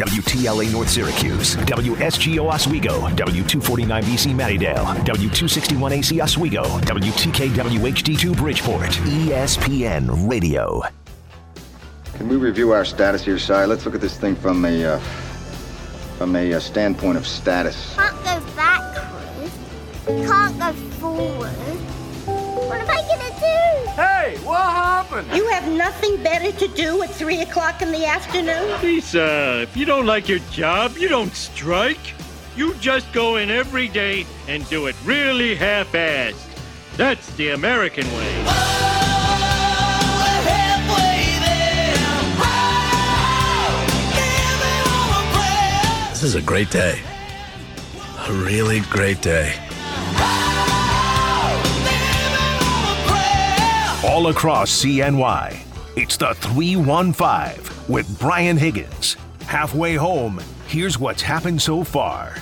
WTLA North Syracuse, WSGO Oswego, W249BC Mattydale, W261AC Oswego, WTKWHD2 Bridgeport, ESPN Radio. Can we review our status here, Si? Let's look at this thing from a standpoint of status. Can't go backwards. Can't go forward. What am I gonna do? Hey, what happened? You have nothing better to do at 3:00 in the afternoon? Lisa, if you don't like your job, you don't strike. You just go in every day and do it really half-assed. That's the American way. Oh! This is a great day. A really great day. All across CNY, it's the 315 with Brian Higgins. Halfway home, here's what's happened so far.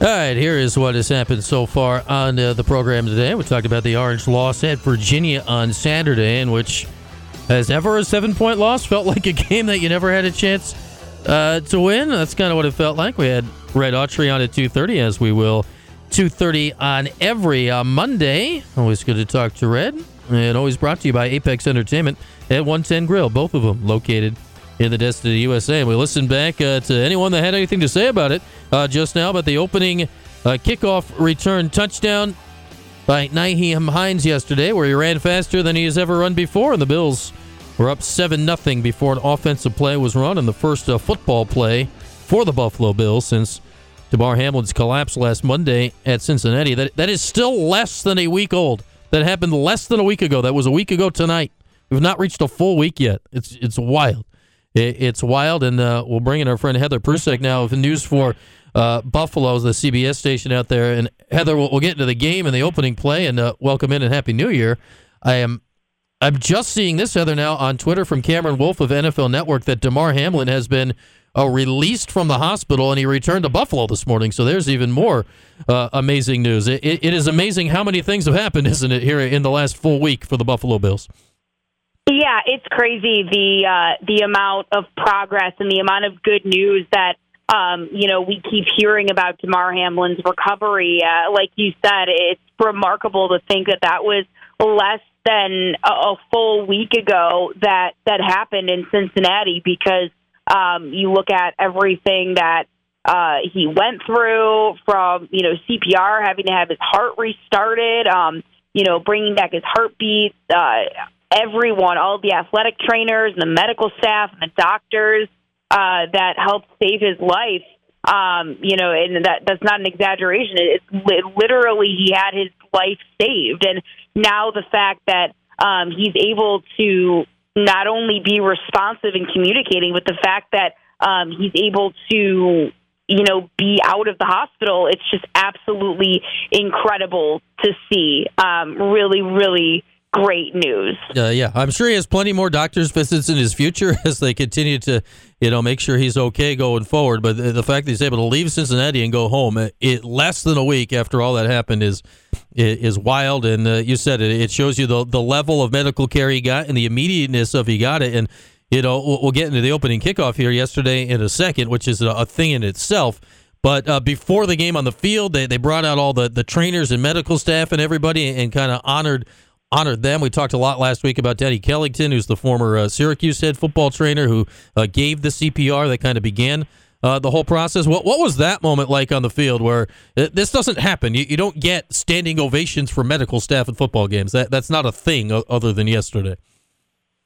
All right, here is what has happened so far on the program today. We talked about the Orange loss at Virginia on Saturday, in which, as ever, a 7-point loss felt like a game that you never had a chance to win. That's kind of what it felt like. We had Red Autry on at 2:30, as we will 2:30 on every Monday. Always good to talk to Red, and always brought to you by Apex Entertainment at 110 Grill. Both of them located in the Destiny USA. We listened back to anyone that had anything to say about it just now, about the opening kickoff return touchdown by Nyheim Hines yesterday, where he ran faster than he has ever run before, and the Bills were up 7-0 before an offensive play was run, and the first football play for the Buffalo Bills since Damar Hamlin's collapse last Monday at Cincinnati. That is still less than a week old. That happened less than a week ago. That was a week ago tonight. We've not reached a full week yet. It's wild. It's wild, and we'll bring in our friend Heather Prusak now with news for Buffalo, the CBS station out there. And Heather, we'll get into the game and the opening play, and welcome in and Happy New Year. I'm just seeing this, Heather, now on Twitter from Cameron Wolf of NFL Network that Damar Hamlin has been released from the hospital, and he returned to Buffalo this morning. So there's even more amazing news. It is amazing how many things have happened, isn't it, here in the last full week for the Buffalo Bills? Yeah, it's crazy, the amount of progress and the amount of good news that we keep hearing about Damar Hamlin's recovery. Like you said, it's remarkable to think that was less than a full week ago that happened in Cincinnati, because you look at everything that he went through, from CPR, having to have his heart restarted, bringing back his heartbeat, everyone, all the athletic trainers and the medical staff and the doctors that helped save his life. And that's not an exaggeration. Literally he had his life saved. And now the fact that he's able to not only be responsive in communicating, but the fact that he's able to, be out of the hospital, it's just absolutely incredible to see. Really, really great news. Yeah, I'm sure he has plenty more doctor's visits in his future as they continue to, make sure he's okay going forward. But the fact that he's able to leave Cincinnati and go home less than a week after all that happened is wild. And you said it shows you the level of medical care he got and the immediateness of he got it. And, we'll get into the opening kickoff here yesterday in a second, which is a thing in itself. But before the game on the field, they brought out all the trainers and medical staff and everybody and kind of honored them. We talked a lot last week about Denny Kellington, who's the former Syracuse head football trainer who gave the CPR that kind of began the whole process. What was that moment like on the field where this doesn't happen? You don't get standing ovations for medical staff at football games. That's not a thing other than yesterday.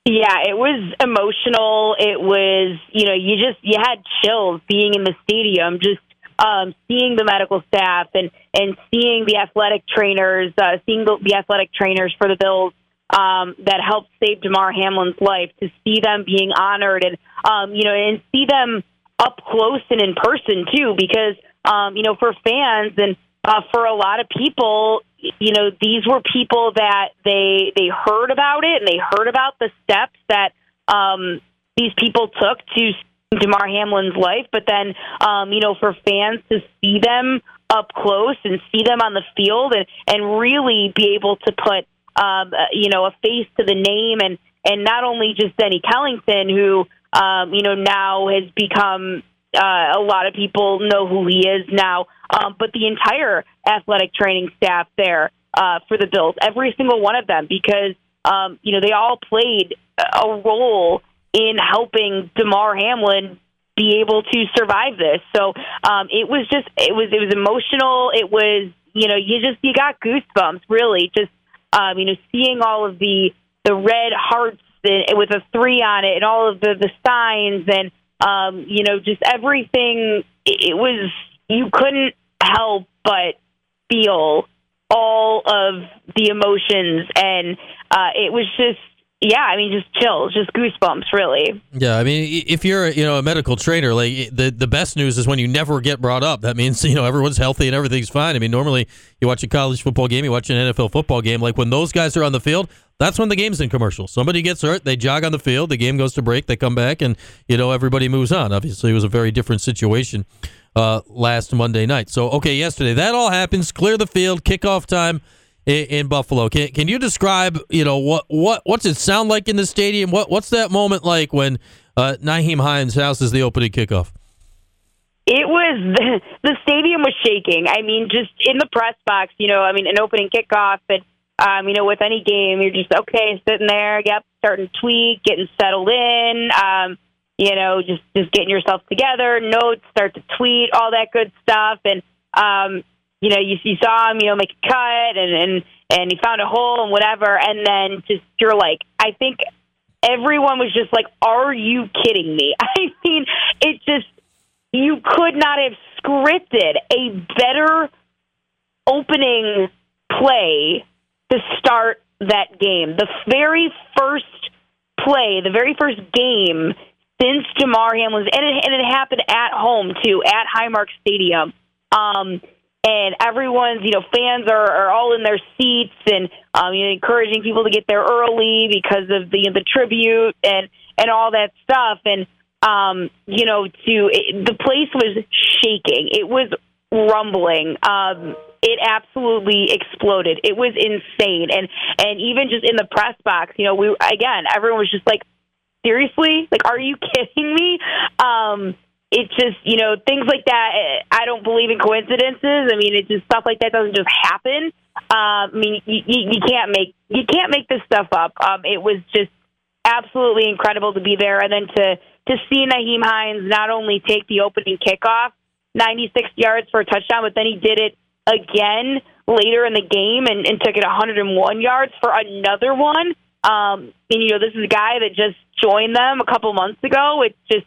Yeah, it was emotional. It was, you had chills being in the stadium, just seeing the medical staff and seeing the athletic trainers, the athletic trainers for the Bills that helped save Damar Hamlin's life, to see them being honored and, and see them up close and in person too, because, for fans and for a lot of people, these were people that they heard about it, and they heard about the steps that these people took to Damar Hamlin's life, but then, for fans to see them up close and see them on the field and really be able to put, a face to the name, and not only just Denny Kellington, who, now has become a lot of people know who he is now, but the entire athletic training staff there for the Bills, every single one of them, because they all played a role in helping Damar Hamlin be able to survive this. So it was emotional. It was, you got goosebumps, really, just seeing all of the red hearts and, with a 3 on it, and all of the signs, and just everything. It was, you couldn't help but feel all of the emotions, and it was just, just chills, just goosebumps, really. Yeah, if you're, a medical trainer, like the best news is when you never get brought up. That means, everyone's healthy and everything's fine. Normally you watch a college football game, you watch an NFL football game. Like when those guys are on the field, that's when the game's in commercial. Somebody gets hurt, they jog on the field, the game goes to break, they come back, and, everybody moves on. Obviously, it was a very different situation last Monday night. So, okay, yesterday, that all happens. Clear the field, kickoff time. In Buffalo, can you describe what's it sound like in the stadium? What's that moment like when Nyheim Hines houses the opening kickoff? It was the stadium was shaking. Just in the press box, an opening kickoff, and with any game, you're just okay, sitting there, yep, starting to tweak, getting settled in, just getting yourself together, notes, start to tweet, all that good stuff, and. You saw him, make a cut, and he found a hole and whatever, and then just you're like, I think everyone was just like, are you kidding me? It just, you could not have scripted a better opening play to start that game. The very first play, the very first game since Damar Hamlin's, and it happened at home, too, at Highmark Stadium. And everyone's, fans are all in their seats and encouraging people to get there early because of the tribute and all that stuff. And, the place was shaking. It was rumbling. It absolutely exploded. It was insane. And even just in the press box, everyone was just like, seriously? Like, are you kidding me? It's just, things like that, I don't believe in coincidences. It's just stuff like that doesn't just happen. You can't make this stuff up. It was just absolutely incredible to be there. And then to see Nyheim Hines not only take the opening kickoff, 96 yards for a touchdown, but then he did it again later in the game and took it 101 yards for another one. This is a guy that just joined them a couple months ago. It's just...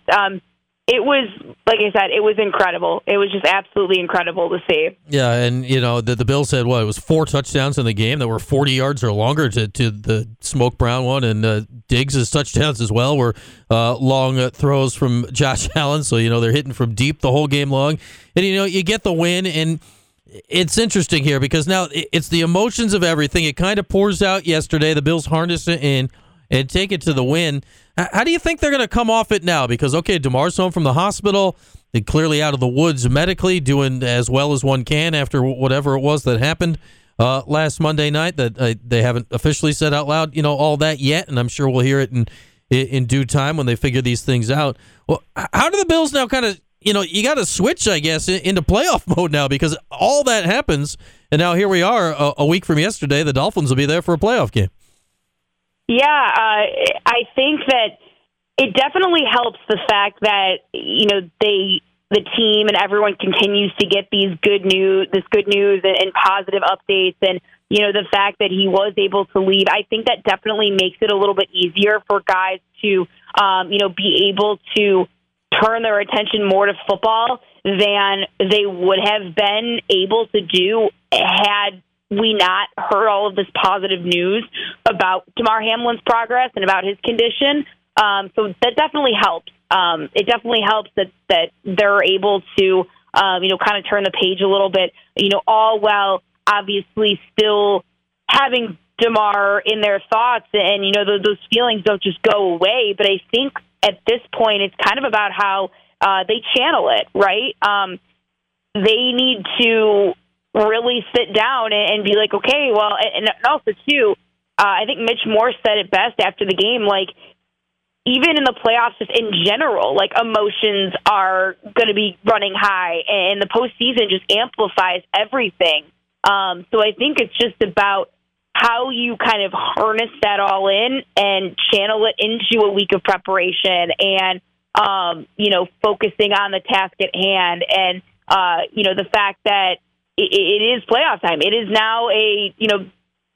it was, like I said, it was incredible. It was just absolutely incredible to see. Yeah, and, the Bills had, it was 4 touchdowns in the game that were 40 yards or longer to the Smoke Brown one, and Diggs' touchdowns as well were long throws from Josh Allen, so, they're hitting from deep the whole game long. And, you get the win, and it's interesting here because now it's the emotions of everything. It kind of pours out yesterday. The Bills harness it in and take it to the win. How do you think they're going to come off it now? Because, okay, Damar's home from the hospital. They're clearly out of the woods medically, doing as well as one can after whatever it was that happened last Monday night that they haven't officially said out loud, all that yet, and I'm sure we'll hear it in due time when they figure these things out. Well, how do the Bills now kind of, you got to switch, I guess, into playoff mode now because all that happens, and now here we are a week from yesterday. The Dolphins will be there for a playoff game. Yeah, I think that it definitely helps the fact that the team and everyone continues to get this good news and positive updates, and the fact that he was able to leave. I think that definitely makes it a little bit easier for guys to be able to turn their attention more to football than they would have been able to do had we not heard all of this positive news about Damar Hamlin's progress and about his condition. So that definitely helps. It definitely helps that they're able to, kind of turn the page a little bit, all while obviously still having Damar in their thoughts. And, those feelings don't just go away. But I think at this point, it's kind of about how they channel it, right? They need to really sit down and be like, okay, well, and also too, I think Mitch Moore said it best after the game, like even in the playoffs, just in general, like, emotions are going to be running high, and the postseason just amplifies everything. So I think it's just about how you kind of harness that all in and channel it into a week of preparation and, you know, focusing on the task at hand and, you know, the fact that it is playoff time. It is now a, you know,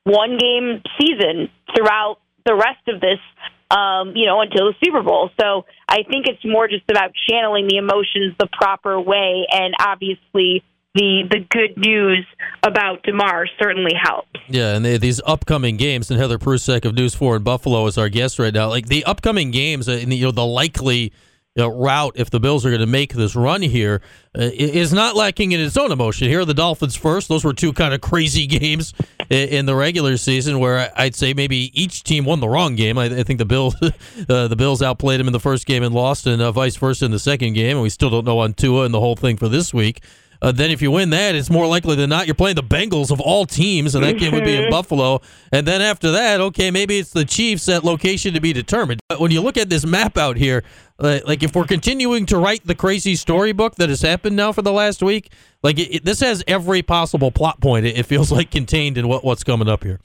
one-game season throughout the rest of this, you know, until the Super Bowl. So I think it's more just about channeling the emotions the proper way, and obviously the good news about Damar certainly helps. Yeah, and these upcoming games, and Heather Prusak of News 4 in Buffalo is our guest right now. Like, the upcoming games, and you know, the likely route if the Bills are going to make this run here is not lacking in its own emotion. Here are the Dolphins first. Those were two kind of crazy games in the regular season where I'd say maybe each team won the wrong game. I think the Bills outplayed them in the first game and lost, and vice versa in the second game. And we still don't know on Tua and the whole thing for this week. Then if you win that, it's more likely than not you're playing the Bengals of all teams, and that game would be in Buffalo. And then after that, okay, maybe it's the Chiefs at location to be determined. But when you look at this map out here, like if we're continuing to write the crazy storybook that has happened now for the last week, like this has every possible plot point, it feels like, contained in what's coming up here.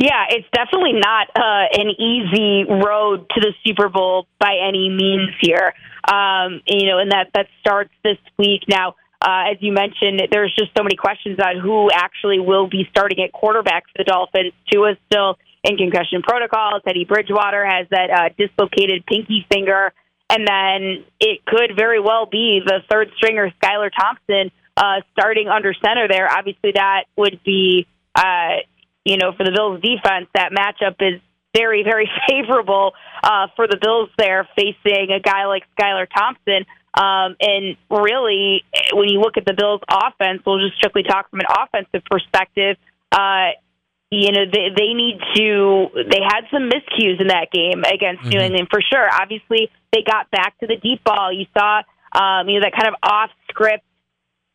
Yeah, it's definitely not an easy road to the Super Bowl by any means here. You know, and that starts this week now. As you mentioned, there's just so many questions on who actually will be starting at quarterback for the Dolphins. Tua is still in concussion protocol. Teddy Bridgewater has that dislocated pinky finger. And then it could very well be the third stringer, Skylar Thompson, starting under center there. Obviously, that would be, you know, for the Bills' defense, that matchup is very, very favorable for the Bills there, facing a guy like Skylar Thompson. And really, when you look at the Bills' offense, we'll just strictly talk from an offensive perspective. You know, they had some miscues in that game against New England for sure. Obviously, they got back to the deep ball. You saw, you know, that kind of off-script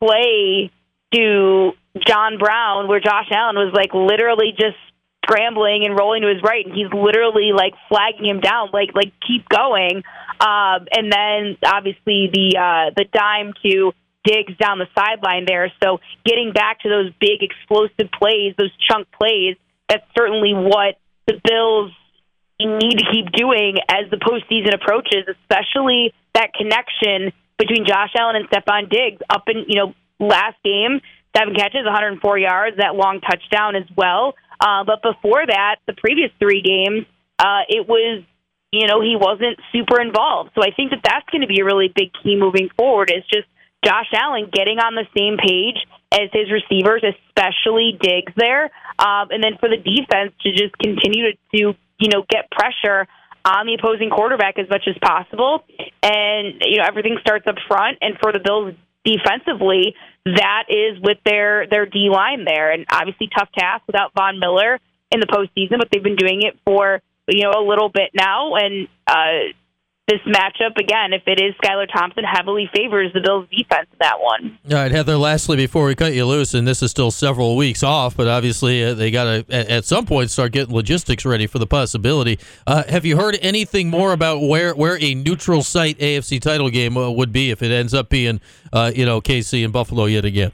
play to John Brown, where Josh Allen was like literally just scrambling and rolling to his right, and he's literally like flagging him down, like keep going. And then obviously the dime to Diggs down the sideline there. So getting back to those big explosive plays, those chunk plays, that's certainly what the Bills need to keep doing as the postseason approaches, especially that connection between Josh Allen and Stephon Diggs up in, you know, last game, 7 catches, 104 yards, that long touchdown as well. But before that, the previous 3 games, it was, you know, he wasn't super involved. So I think that that's going to be a really big key moving forward, is just Josh Allen getting on the same page as his receivers, especially Diggs there. And then for the defense to just continue to, you know, get pressure on the opposing quarterback as much as possible. And, you know, everything starts up front. And for the Bills defensively, that is with their D-line there. And obviously tough task without Von Miller in the postseason, but they've been doing it for, you know, a little bit now. And this matchup, again, if it is Skylar Thompson, heavily favors the Bills' defense in that one. All right, Heather, lastly, before we cut you loose, and this is still several weeks off, but obviously they got to, at some point, start getting logistics ready for the possibility. Have you heard anything more about where a neutral site AFC title game would be if it ends up being, you know, KC and Buffalo yet again?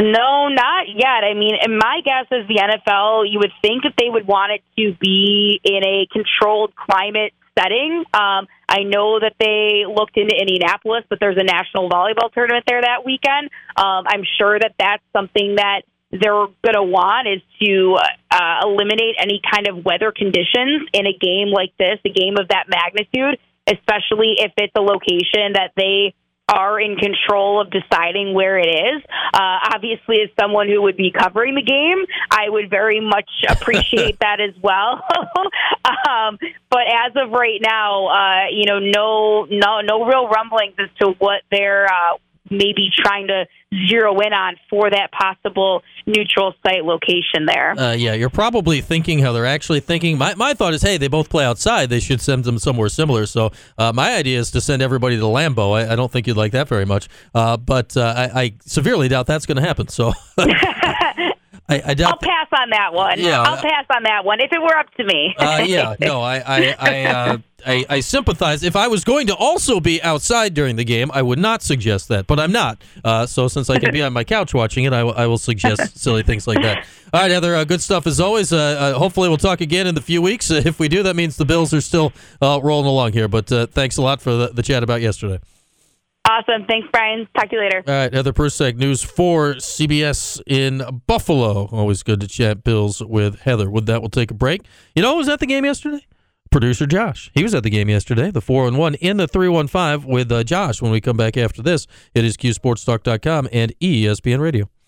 No, not yet. I mean, and my guess is the NFL, you would think that they would want it to be in a controlled climate setting. I know that they looked into Indianapolis, but there's a national volleyball tournament there that weekend. I'm sure that that's something that they're going to want, is to eliminate any kind of weather conditions in a game like this, a game of that magnitude, especially if it's a location that they are in control of deciding where it is. Obviously, as someone who would be covering the game, I would very much appreciate that as well. But as of right now, you know, no real rumblings as to what they're maybe trying to zero in on for that possible neutral site location there. Yeah, you're probably thinking how they're actually thinking. My thought is, hey, they both play outside. They should send them somewhere similar. So my idea is to send everybody to Lambeau. I don't think you'd like that very much. But I severely doubt that's going to happen. So I doubt. I'll pass on that one. Yeah, I'll pass on that one if it were up to me. Yeah, no, I sympathize. If I was going to also be outside during the game, I would not suggest that, but I'm not. So since I can be on my couch watching it, I will suggest silly things like that. All right, Heather, good stuff as always. Hopefully we'll talk again in the few weeks. If we do, that means the Bills are still rolling along here, but thanks a lot for the chat about yesterday. Awesome. Thanks, Brian. Talk to you later. All right, Heather Prusak, News 4 CBS in Buffalo. Always good to chat Bills with Heather. With that, we'll take a break. You know who was at the game yesterday? Producer Josh. He was at the game yesterday, the 4-1 in the 315 with Josh. When we come back after this, it is QSportsTalk.com and ESPN Radio.